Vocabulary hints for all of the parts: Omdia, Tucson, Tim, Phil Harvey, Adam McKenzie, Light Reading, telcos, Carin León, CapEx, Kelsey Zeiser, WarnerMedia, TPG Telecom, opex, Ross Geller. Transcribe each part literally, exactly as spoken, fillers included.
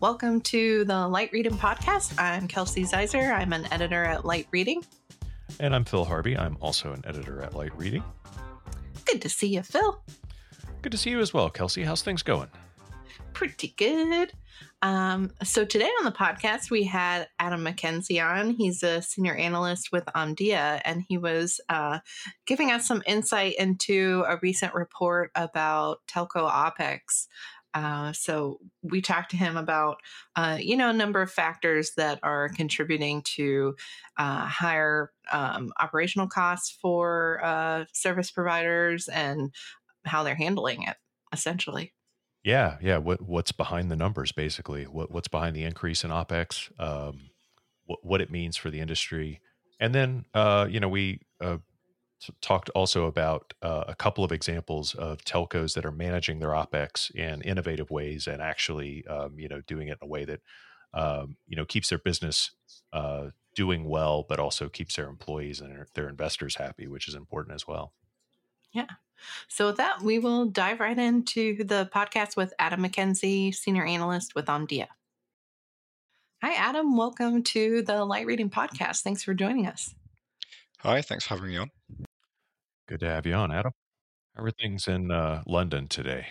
Welcome to the Light Reading podcast. I'm Kelsey Zeiser. I'm an editor at Light Reading. And I'm Phil Harvey. I'm also an editor at Light Reading. Good to see you, Phil. Good to see you as well, Kelsey. How's things going? Pretty good. Um, so today on the podcast, we had Adam McKenzie on. He's a senior analyst with Omdia, and he was uh, giving us some insight into a recent report about telco opex. Uh, so we talked to him about, uh, you know, a number of factors that are contributing to uh, higher um, operational costs for uh, service providers and how they're handling it, essentially. Yeah, yeah. What what's behind the numbers, basically? What what's behind the increase in opex? Um, what what it means for the industry, and then uh, you know we uh, t- talked also about uh, a couple of examples of telcos that are managing their opex in innovative ways and actually um, you know doing it in a way that um, you know keeps their business uh, doing well, but also keeps their employees and their investors happy, which is important as well. Yeah. So with that, we will dive right into the podcast with Adam McKenzie, Senior Analyst with Omdia. Hi, Adam. Welcome to the Light Reading Podcast. Thanks for joining us. Hi. Thanks for having me on. Good to have you on, Adam. How are things in uh, London today?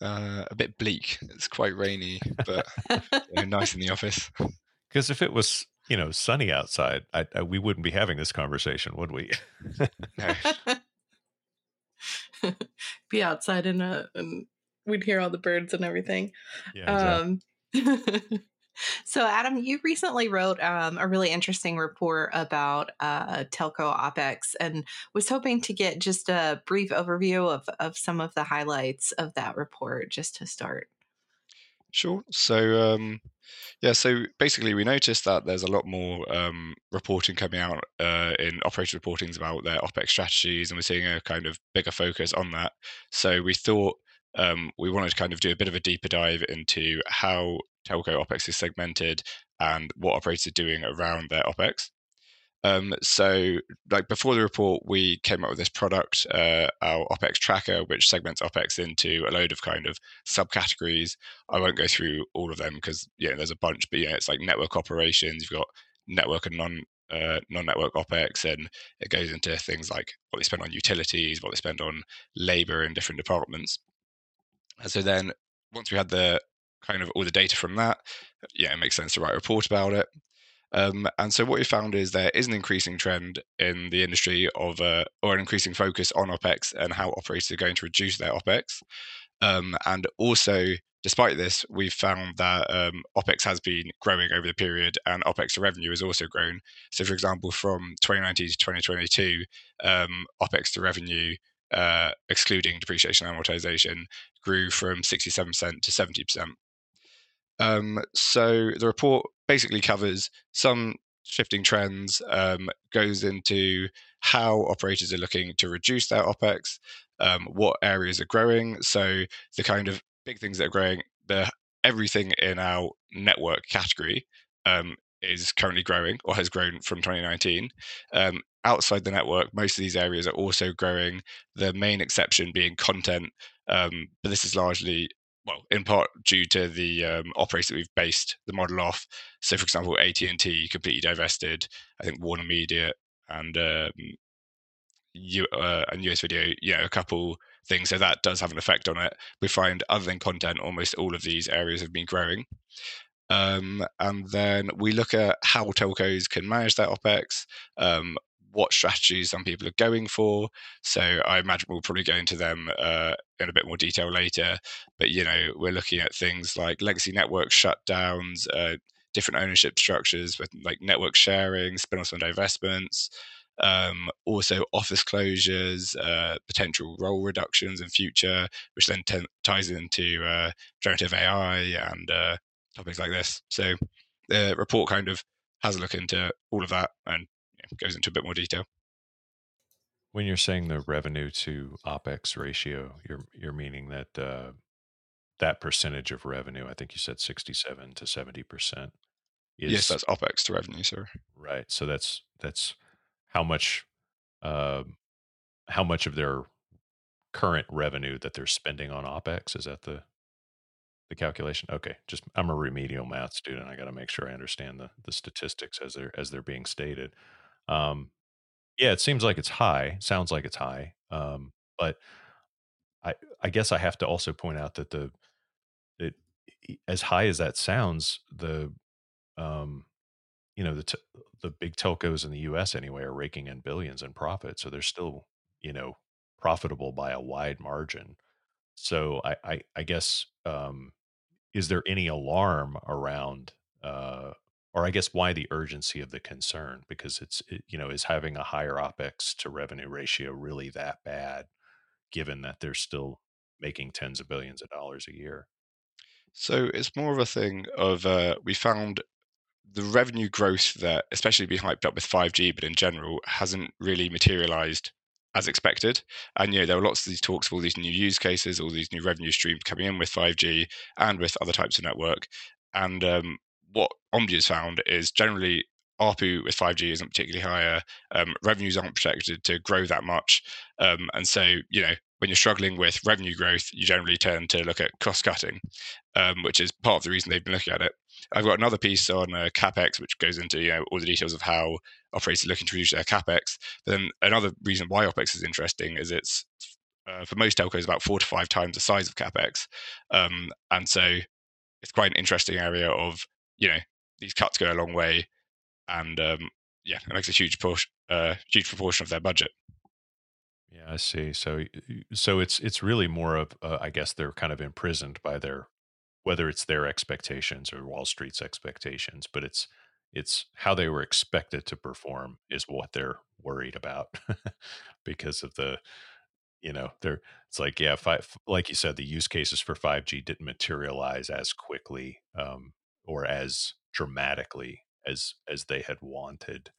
Uh, a bit bleak. It's quite rainy, but you know, nice in the office. Because if it was... you know, sunny outside, I, I, we wouldn't be having this conversation, would we? Be outside in a, and we'd hear all the birds and everything. Yeah, exactly. um, so, Adam, you recently wrote um, a really interesting report about uh, telco opex, and was hoping to get just a brief overview of, of some of the highlights of that report, just to start. Sure. So, um, yeah, so basically we noticed that there's a lot more um, reporting coming out uh, in operator reportings about their OPEX strategies, and we're seeing a kind of bigger focus on that. So we thought um, we wanted to kind of do a bit of a deeper dive into how telco OPEX is segmented and what operators are doing around their OPEX. Um, so like before the report, we came up with this product, uh, our OPEX tracker, which segments OPEX into a load of kind of subcategories. I won't go through all of them because, you know, there's a bunch, but, you know, it's like network operations. You've got network and non, uh, non-network OPEX, and it goes into things like what they spend on utilities, what they spend on labor in different departments. And so then once we had the kind of all the data from that, yeah, it makes sense to write a report about it. Um, and so what we found is there is an increasing trend in the industry of uh, or an increasing focus on OPEX and how operators are going to reduce their OPEX. Um, and also, despite this, we've found that um, OPEX has been growing over the period, and OPEX to revenue has also grown. So, for example, from twenty nineteen to twenty twenty-two, um, OPEX to revenue, uh, excluding depreciation and amortization, grew from sixty-seven percent to seventy percent. Um, so the report basically covers some shifting trends, um, goes into how operators are looking to reduce their OPEX, um, what areas are growing. So the kind of big things that are growing, the everything in our network category um, is currently growing or has grown from twenty nineteen. Um, outside the network, most of these areas are also growing, the main exception being content, um, but this is largely... well, in part due to the um, operator that we've based the model off. So, for example, A T and T completely divested. I think WarnerMedia and um, U- uh, and U S Video, you know, a couple things. So that does have an effect on it. We find, other than content, almost all of these areas have been growing. Um, and then we look at how telcos can manage their OPEX. Um, what strategies some people are going for. So I imagine we'll probably go into them uh, in a bit more detail later. But, you know, we're looking at things like legacy network shutdowns, uh, different ownership structures with like network sharing, spin-offs and divestments, um, also office closures, uh, potential role reductions in future, which then t- ties into uh, generative A I and uh, topics like this. So the report kind of has a look into all of that and goes into a bit more detail. When you're saying the revenue to OPEX ratio, you're you're meaning that uh, that percentage of revenue, I think you said sixty-seven to seventy percent. Is, yes, that's OPEX to revenue, sir. Right. So that's that's how much uh, how much of their current revenue that they're spending on OPEX. Is that the the calculation? Okay, just I'm a remedial math student. I got to make sure I understand the the statistics as they're as they're being stated. Um, yeah, it seems like it's high. Sounds like it's high. Um, but I I guess I have to also point out that the it as high as that sounds, the um, you know the t- the big telcos in the U S anyway are raking in billions in profit, so they're still you know profitable by a wide margin. So I, I, I guess, um, is there any alarm around, uh, or I guess why the urgency of the concern? Because it's, it, you know, is having a higher OPEX to revenue ratio really that bad, given that they're still making tens of billions of dollars a year? So it's more of a thing of, uh, we found the revenue growth that, especially be hyped up with five G, but in general, hasn't really materialized as expected. And, you know, there were lots of these talks of all these new use cases, all these new revenue streams coming in with five G and with other types of network. And um, what Omdia has found is generally A R P U with five G isn't particularly higher. Um, revenues aren't projected to grow that much. Um, and so, you know, when you're struggling with revenue growth, you generally tend to look at cost cutting, um, which is part of the reason they've been looking at it. I've got another piece on uh, CapEx, which goes into you know all the details of how operators are looking to reduce their CapEx. But then another reason why OPEX is interesting is it's, uh, for most telcos, about four to five times the size of CapEx. Um, and so it's quite an interesting area of, you know, these cuts go a long way. And um, yeah, it makes a huge push, uh, huge proportion of their budget. Yeah, I see. So so it's it's really more of, uh, I guess, they're kind of imprisoned by their, whether it's their expectations or Wall Street's expectations, but it's it's how they were expected to perform is what they're worried about because of the, you know, they're it's like, yeah, five, like you said, the use cases for five G didn't materialize as quickly um, or as dramatically as as they had wanted.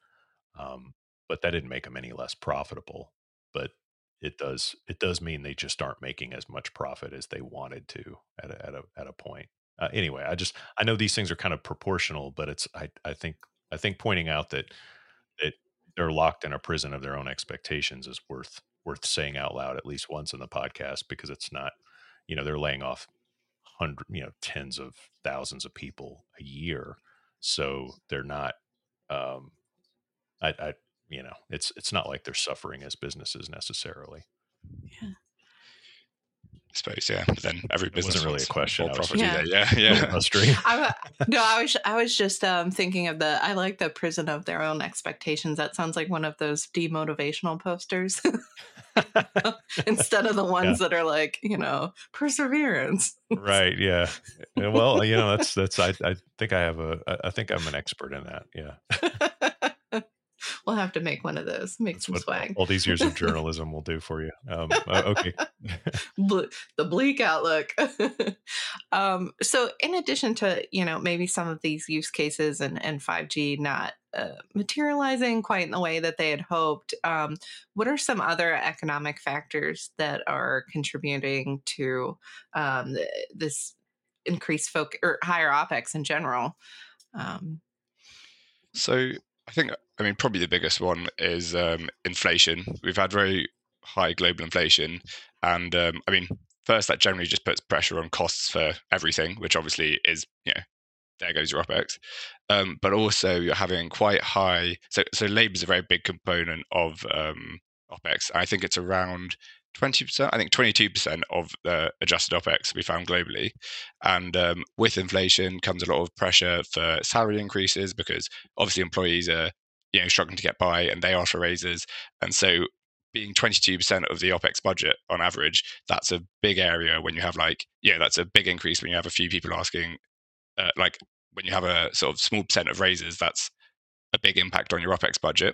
Um, but that didn't make them any less profitable. But it does it does mean they just aren't making as much profit as they wanted to at a, at a, at a point. Uh, anyway, I just I know these things are kind of proportional, but it's I, I think I think pointing out that that they're locked in a prison of their own expectations is worth worth saying out loud at least once in the podcast, because it's not, you know, they're laying off hundred you know tens of thousands of people a year, so they're not um, I. I You know, it's it's not like they're suffering as businesses necessarily. Yeah, I suppose. Yeah, but then every it business wasn't really a question. Was, yeah, yeah, yeah. I, no, I was I was just um, thinking of the. I like the prison of their own expectations. That sounds like one of those demotivational posters, instead of the ones yeah. that are like, you know, perseverance. Right. Yeah. Well, you know, that's that's. I I think I have a. I think I'm an expert in that. Yeah. We'll have to make one of those. Make That's some swag. All these years of journalism will do for you. Um, okay. Ble- the bleak outlook. um, so in addition to, you know, maybe some of these use cases and, and five G not uh, materializing quite in the way that they had hoped, um, what are some other economic factors that are contributing to um, th- this increased focus or higher OPEX in general? Um, so I think... I mean, probably the biggest one is um, inflation. We've had very high global inflation. And um, I mean, first, that generally just puts pressure on costs for everything, which obviously is, you know, there goes your OPEX. Um, but also you're having quite high. So, so labor is a very big component of um, OPEX. I think it's around twenty percent. I think twenty-two percent of the adjusted OPEX we found globally. And um, with inflation comes a lot of pressure for salary increases, because obviously employees are, you know, struggling to get by and they are for raises. And so being twenty-two percent of the OPEX budget on average, that's a big area when you have like, yeah, that's a big increase when you have a few people asking, uh, like when you have a sort of small percent of raises, that's a big impact on your OPEX budget.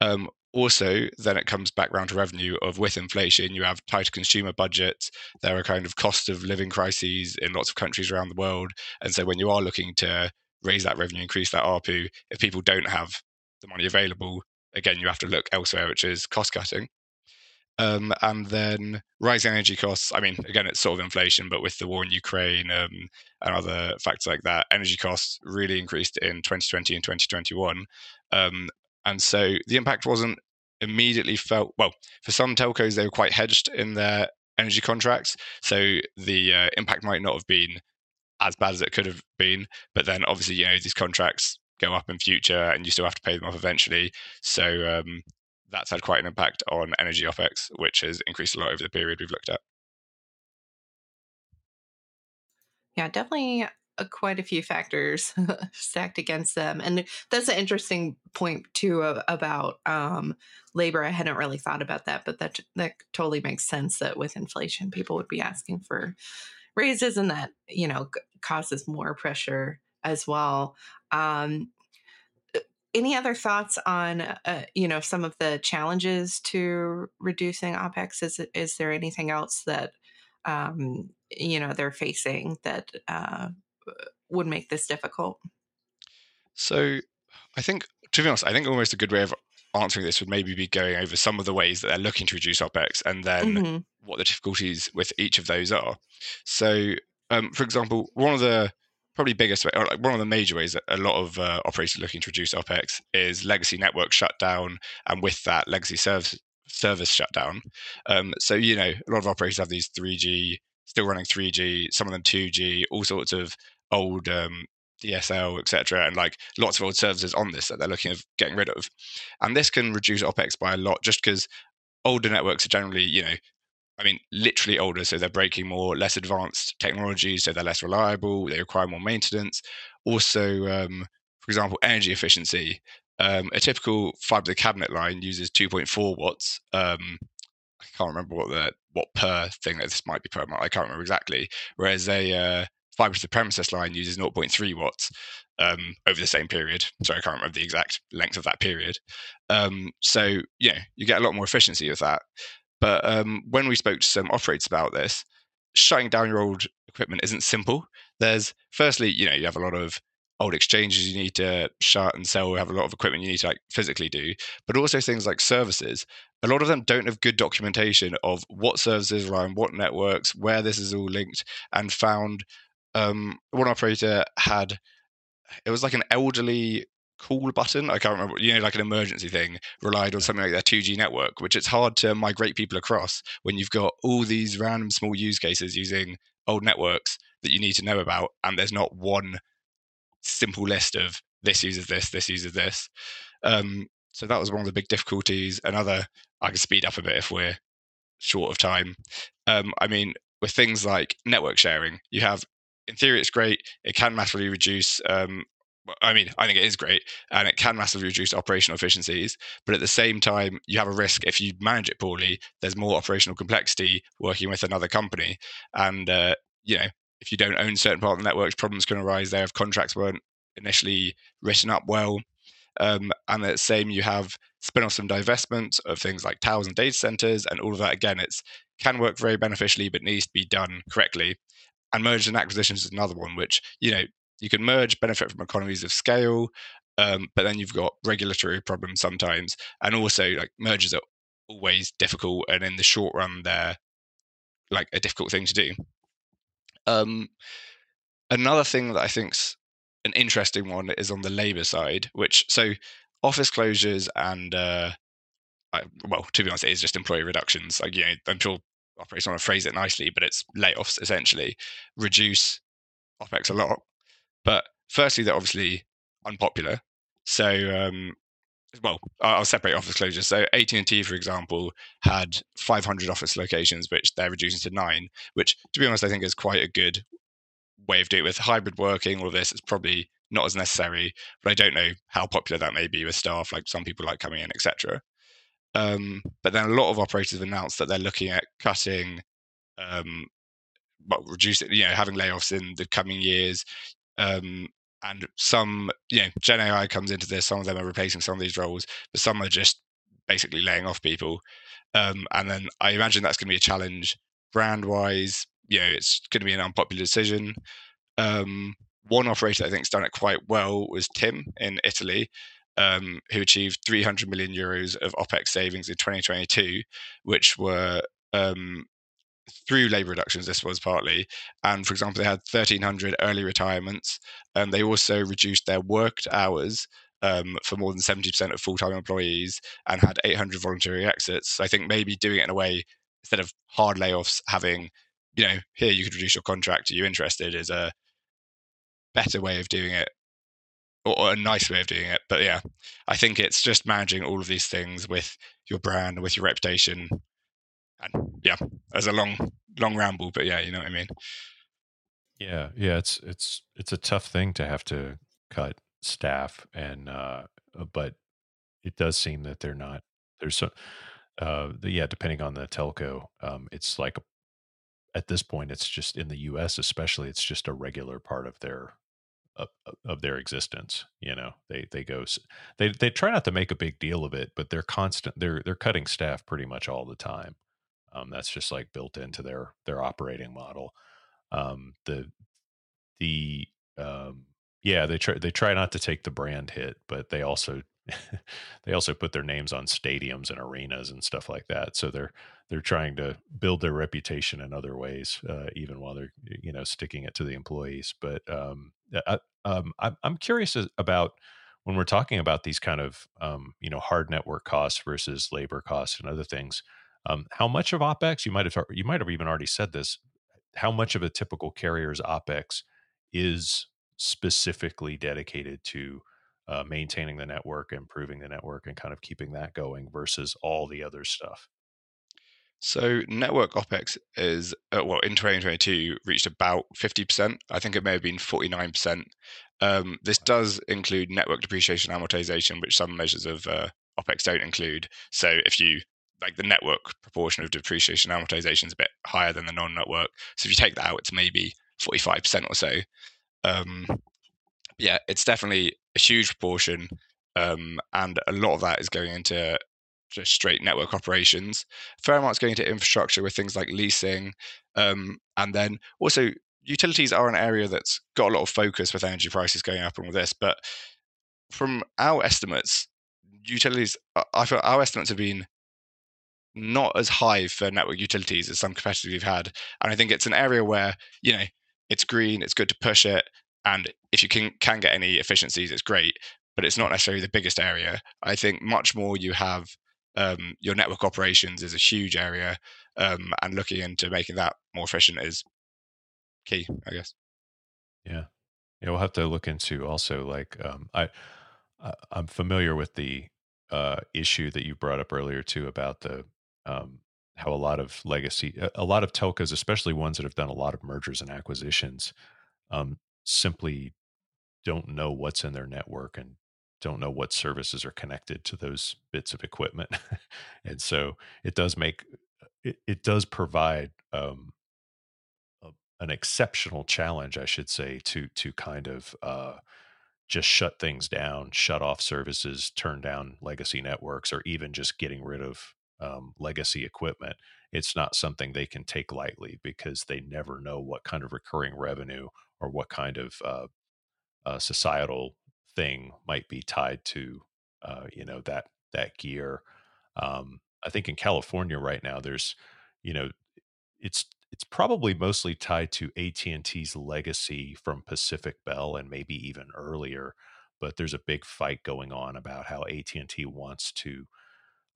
Um, also, then it comes back round to revenue of with inflation, you have tighter consumer budgets. There are kind of cost of living crises in lots of countries around the world. And so when you are looking to raise that revenue, increase that A R P U, if people don't have the money available, again, you have to look elsewhere, which is cost cutting. Um, and then rising energy costs. I mean, again, it's sort of inflation, but with the war in Ukraine um, and other factors like that, energy costs really increased in twenty twenty and twenty twenty-one. Um, and so the impact wasn't immediately felt. Well, for some telcos, they were quite hedged in their energy contracts. So the uh, impact might not have been as bad as it could have been. But then obviously, you know, these contracts go up in future and you still have to pay them off eventually. So um, that's had quite an impact on energy OPEX, which has increased a lot over the period we've looked at. Yeah, definitely uh, quite a few factors stacked against them. And that's an interesting point, too, uh, about um, labor. I hadn't really thought about that, but that that totally makes sense that with inflation, people would be asking for raises, and that, you know, causes more pressure as well. Um, any other thoughts on, uh, you know, some of the challenges to reducing OPEX? Is, is there anything else that, um, you know, they're facing that uh, would make this difficult? So I think, to be honest, I think almost a good way of answering this would maybe be going over some of the ways that they're looking to reduce OPEX and then mm-hmm. what the difficulties with each of those are. So, um, for example, one of the probably biggest, or like one of the major ways that a lot of uh, operators looking to reduce OPEX is legacy network shutdown, and with that, legacy service service shutdown. Um, so, you know, a lot of operators have these three G, still running three G, some of them two G, all sorts of old um, D S L, et cetera, and like lots of old services on this that they're looking at getting rid of. And this can reduce OPEX by a lot, just because older networks are generally, you know, I mean, literally older, so they're breaking more, less advanced technologies, so they're less reliable, they require more maintenance. Also, um, for example, energy efficiency. Um, a typical fibre to the cabinet line uses two point four watts. Um, I can't remember what the what per thing that this might be per month. I can't remember exactly. Whereas a uh, fibre to the premises line uses zero point three watts um, over the same period. So I can't remember the exact length of that period. Um, so, yeah, you get a lot more efficiency with that. But um, when we spoke to some operators about this, shutting down your old equipment isn't simple. There's, firstly, you know, you have a lot of old exchanges you need to shut and sell, have a lot of equipment you need to like physically do, but also things like services. A lot of them don't have good documentation of what services are on what networks, where this is all linked, and found um, one operator had, it was like an elderly call button, I can't remember, you know, like an emergency thing, relied on something like their two G network, which it's hard to migrate people across when you've got all these random small use cases using old networks that you need to know about, and there's not one simple list of this uses this, this uses this. Um, so that was one of the big difficulties. Another, I can speed up a bit if we're short of time. Um, I mean, with things like network sharing, you have, in theory, it's great. It can massively reduce um, I mean, I think it is great, and it can massively reduce operational efficiencies. But at the same time, you have a risk if you manage it poorly. There's more operational complexity working with another company, and uh, you know, if you don't own certain part of the networks, problems can arise there if contracts weren't initially written up well. Um, and the same, you have spin-offs and divestments of things like towers and data centers, and all of that. Again, it's can work very beneficially, but needs to be done correctly. And mergers and acquisitions is another one, which you know. You can merge, benefit from economies of scale, um, but then you've got regulatory problems sometimes. And also, like, mergers are always difficult, and in the short run, they're like a difficult thing to do. Um, another thing that I think's an interesting one is on the labour side, which so office closures and uh, I, well, to be honest, it is just employee reductions. Like, you know, I'm sure operators want to phrase it nicely, but it's layoffs essentially reduce OPEX a lot. But firstly, they're obviously unpopular. So, um, well, I'll separate office closures. So A T and T, for example, had five hundred office locations, which they're reducing to nine, which, to be honest, I think is quite a good way of doing it. With hybrid working, all of this, it's probably not as necessary, but I don't know how popular that may be with staff, like some people like coming in, et cetera. Um, but then a lot of operators have announced that they're looking at cutting, um, well, reducing, you know, having layoffs in the coming years. Um, and some, you know, Gen A I comes into this, some of them are replacing some of these roles, but some are just basically laying off people. Um, and then I imagine that's going to be a challenge brand-wise. You know, it's going to be an unpopular decision. Um, one operator I think has done it quite well was Tim in Italy, um, who achieved three hundred million euros of OPEX savings in twenty twenty-two, which were... Um, through labour reductions, this was partly. And for example, they had thirteen hundred early retirements, and they also reduced their worked hours um, for more than seventy percent of full-time employees, and had eight hundred voluntary exits. So I think maybe doing it in a way, instead of hard layoffs, having, you know, here you could reduce your contract, are you interested, is a better way of doing it, or, or a nice way of doing it. But yeah, I think it's just managing all of these things with your brand, with your reputation. And yeah, that's a long, long ramble, but yeah, you know what I mean? Yeah. Yeah. It's, it's, it's a tough thing to have to cut staff and, uh, but it does seem that they're not, there's so, uh, yeah, depending on the telco, um, it's like at this point, it's just in the U S especially, it's just a regular part of their, of, of their existence. You know, they, they go, they, they try not to make a big deal of it, but they're constant, they're, they're cutting staff pretty much all the time. Um, that's just like built into their, their operating model. Um, the, the, um, yeah, they try, they try not to take the brand hit, but they also, they also put their names on stadiums and arenas and stuff like that. So they're, they're trying to build their reputation in other ways, uh, even while they're, you know, sticking it to the employees. But, um, I, um, I, I'm curious about when we're talking about these kind of, um, you know, hard network costs versus labor costs and other things. Um, how much of OpEx, you might have, you might have even already said this, how much of a typical carrier's OpEx is specifically dedicated to uh, maintaining the network, improving the network, and kind of keeping that going versus all the other stuff? So network OpEx is, uh, well, in twenty twenty-two, reached about fifty percent. I think it may have been forty-nine percent. Um, this does include network depreciation amortization, which some measures of uh, OpEx don't include. So if you like the network proportion of depreciation amortization is a bit higher than the non-network. So if you take that out, it's maybe forty-five percent or so. Um, yeah, it's definitely a huge proportion. Um, and a lot of that is going into just straight network operations. A fair amount's going into infrastructure with things like leasing. Um, and then also utilities are an area that's got a lot of focus with energy prices going up and all this. But from our estimates, utilities, I feel our estimates have been not as high for network utilities as some competitors we've had. And I think it's an area where, you know, it's green, it's good to push it. And if you can, can get any efficiencies, it's great, but it's not necessarily the biggest area. I think much more you have um, your network operations is a huge area, um, and looking into making that more efficient is key, I guess. Yeah. Yeah. We'll have to look into also like, um, I, I I'm familiar with the uh, issue that you brought up earlier too, about the, um, how a lot of legacy, a lot of telcos, especially ones that have done a lot of mergers and acquisitions, um, simply don't know what's in their network and don't know what services are connected to those bits of equipment. And so it does make, it, it does provide, um, a, an exceptional challenge, I should say, to, to kind of, uh, just shut things down, shut off services, turn down legacy networks, or even just getting rid of Um, legacy equipment. It's not something they can take lightly because they never know what kind of recurring revenue or what kind of uh, uh, societal thing might be tied to, uh, you know, that that gear. Um, I think in California right now, there's, you know, it's it's probably mostly tied to A T and T's legacy from Pacific Bell and maybe even earlier. But there's a big fight going on about how A T and T wants to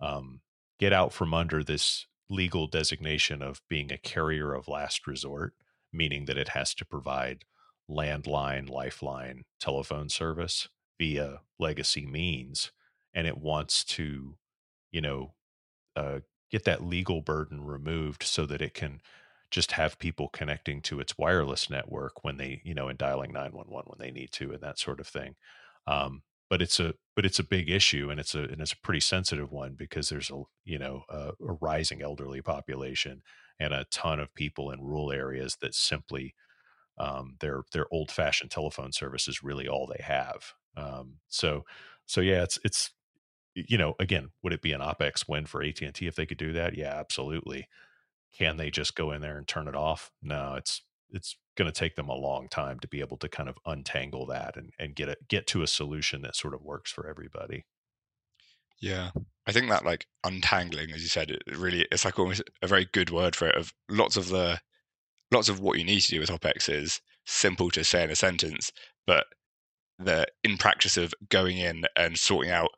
Um, get out from under this legal designation of being a carrier of last resort, meaning that it has to provide landline, lifeline, telephone service via legacy means. And it wants to, you know, uh, get that legal burden removed so that it can just have people connecting to its wireless network when they, you know, and dialing nine one one when they need to and that sort of thing. Um, But it's a but it's a big issue, and it's a and it's a pretty sensitive one because there's a you know a, a rising elderly population and a ton of people in rural areas that simply um, their their old fashioned telephone service is really all they have. Um, so so yeah, it's it's you know again, would it be an OpEx win for A T and T if they could do that? Yeah, absolutely. Can they just go in there and turn it off? No, it's it's. going to take them a long time to be able to kind of untangle that and, and get it, get to a solution that sort of works for everybody. Yeah. I think that like untangling, as you said, it really, it's like almost a very good word for it of lots of the, lots of what you need to do with OpEx is simple to say in a sentence, but the in practice of going in and sorting out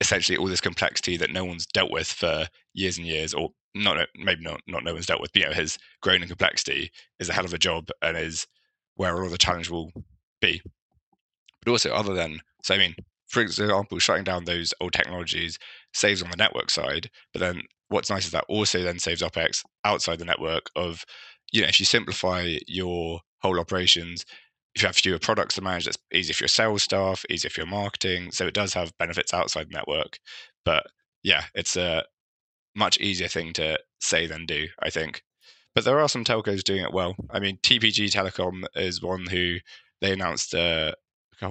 essentially all this complexity that no one's dealt with for years and years, or not maybe not not no one's dealt with, but you know, has grown in complexity is a hell of a job and is where all the challenge will be. But also other than, so I mean, for example, shutting down those old technologies saves on the network side, but then what's nice is that also then saves OpEx outside the network of, you know, if you simplify your whole operations, if you have fewer products to manage, that's easy for your sales staff, easy for your marketing. So it does have benefits outside the network. But yeah, it's a much easier thing to say than do, I think. But there are some telcos doing it well. I mean, T P G Telecom is one who they announced, uh,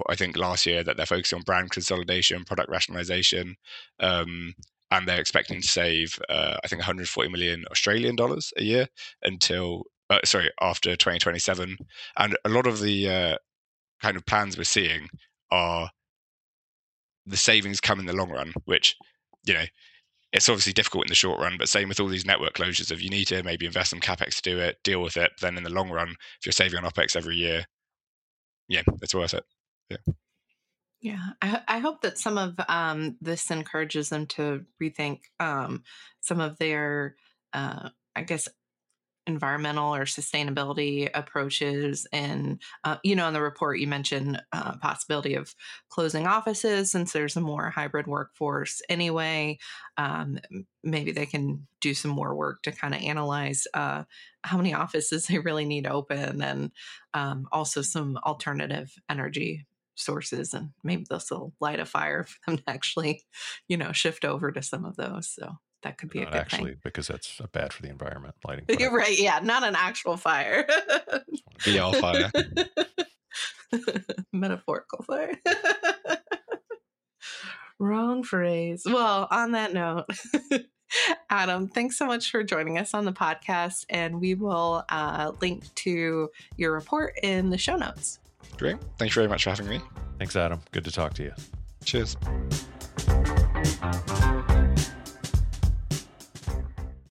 I think last year, that they're focusing on brand consolidation, product rationalization, um, and they're expecting to save, uh, I think, one hundred forty million Australian dollars a year until, uh, sorry, after twenty twenty-seven. And a lot of the uh, kind of plans we're seeing are the savings come in the long run, which, you know, it's obviously difficult in the short run, but same with all these network closures of you need to maybe invest some capex to do it, deal with it. But then in the long run, if you're saving on OpEx every year, yeah, it's worth it. Yeah. Yeah. I, I hope that some of um, this encourages them to rethink um, some of their, uh, I guess, environmental or sustainability approaches. And, uh, you know, in the report, you mentioned uh, possibility of closing offices since there's a more hybrid workforce anyway. Um, maybe they can do some more work to kind of analyze uh, how many offices they really need open, and um, also some alternative energy sources. And maybe this will light a fire for them to actually, you know, shift over to some of those. So that could be not a good actually, thing. Because that's bad for the environment, lighting fire. You're right. Yeah. Not an actual fire. V R fire. Metaphorical fire. Wrong phrase. Well, on that note, Adam, thanks so much for joining us on the podcast. And we will uh, link to your report in the show notes. Great. Thank you very much for having me. Thanks, Adam. Good to talk to you. Cheers.